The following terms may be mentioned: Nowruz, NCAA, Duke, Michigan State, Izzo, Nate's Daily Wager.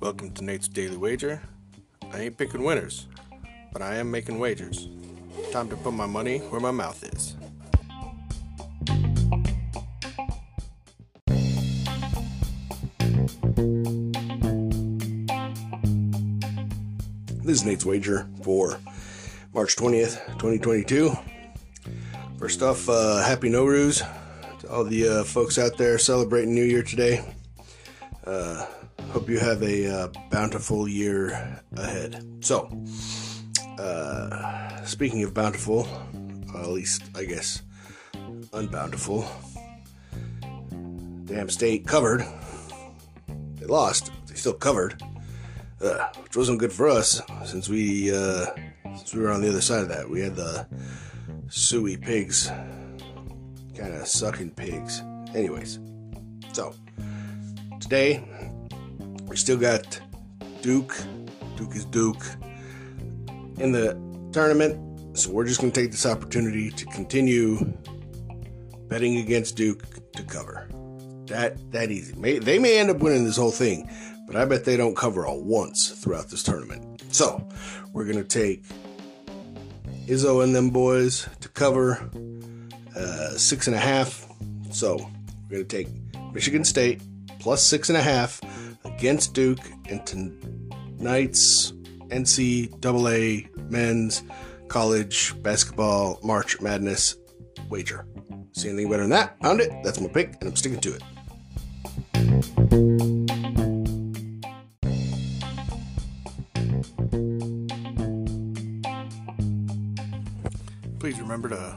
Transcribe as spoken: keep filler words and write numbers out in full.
Welcome to Nate's Daily Wager. I ain't picking winners, but I am making wagers. Time to put my money where my mouth is. This is Nate's Wager for March twentieth, twenty twenty-two. First off, uh, happy Nowruz to all the uh, folks out there celebrating New Year today. Uh, hope you have a uh, bountiful year ahead. So, uh, speaking of bountiful, uh, at least, I guess, unbountiful, damn state covered. They lost, but they still covered, uh, which wasn't good for us since we, uh, since we were on the other side of that. We had the suey pigs, kind of sucking pigs. Anyways, so today we still got Duke. Duke is Duke in the tournament, so we're just going to take this opportunity to continue betting against Duke to cover. That that easy. May, they may end up winning this whole thing, but I bet they don't cover all once throughout this tournament. So we're going to take Izzo and them boys to cover uh, six and a half. So we're going to take Michigan State plus six and a half against Duke in tonight's N C double A men's college basketball March Madness wager. See anything better than that? Found it. That's my pick, and I'm sticking to it. Please remember to